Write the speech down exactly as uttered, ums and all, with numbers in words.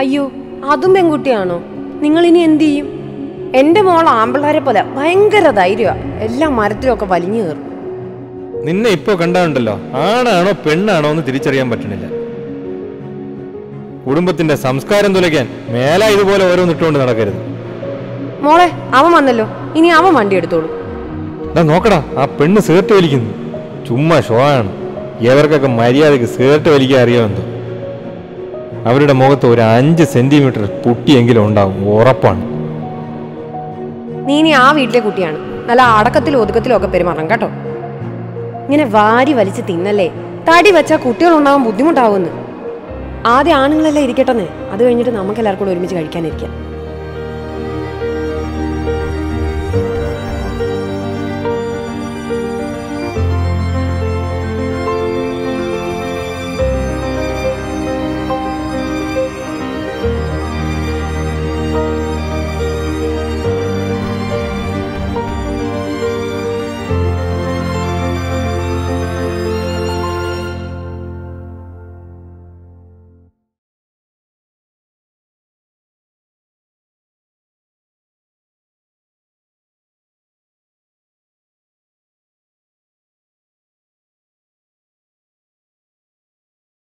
അയ്യോ, അതും പെൺകുട്ടിയാണോ? നിങ്ങൾ ഇനി എന്ത് ചെയ്യും? എന്റെ മോൾ ആമ്പിളാരെ പോലെ ഭയങ്കര ധൈര്യമാ, എല്ലാ മരത്തിലൊക്കെ വലിഞ്ഞു കയറും. നിന്നെ ഇപ്പൊ കണ്ടാണ്ടല്ലോ, ആണാണോ പെണ്ണാണോ എന്ന് തിരിച്ചറിയാൻ പറ്റണില്ല. കുടുംബത്തിന്റെ സംസ്കാരം തുലയ്ക്കാൻ മേല ഇതുപോലെ ഓരോന്നിട്ടുകൊണ്ട് നടക്കരുത് മോളെ. അവൻ വന്നല്ലോ, ഇനി അവൻ വണ്ടി എടുത്തോളൂ. നോക്കടാ, ആ പെണ്ണ് സേർട്ട് വലിക്കുന്നു. ചുമ്മാ ഷോ ആണ്. ഇവർക്കൊക്കെ മര്യാദക്ക് സേർട്ട് വലിക്കാൻ അറിയാമെന്തോ. അവരുടെ മുഖത്ത് ഒരു അഞ്ച് സെന്റിമീറ്റർ പുട്ടിയെങ്കിലും ഉണ്ടാവും, ഉറപ്പാണ്. നീ ഇനി ആ വീട്ടിലെ കുട്ടിയാണ്, നല്ല അടക്കത്തിലും ഒതുക്കത്തിലും ഒക്കെ പെരുമാറണം കേട്ടോ. ഇങ്ങനെ വാരി വലിച്ച് തിന്നല്ലേ, തടി വെച്ചാൽ കുട്ടികളുണ്ടാവാൻ ബുദ്ധിമുട്ടാവുമെന്ന്. ആദ്യം ആണുങ്ങളെല്ലാം ഇരിക്കട്ടെന്നേ, അത് കഴിഞ്ഞിട്ട് നമുക്കെല്ലാവർക്കും കൂടെ ഒരുമിച്ച് കഴിക്കാനിരിക്കാം.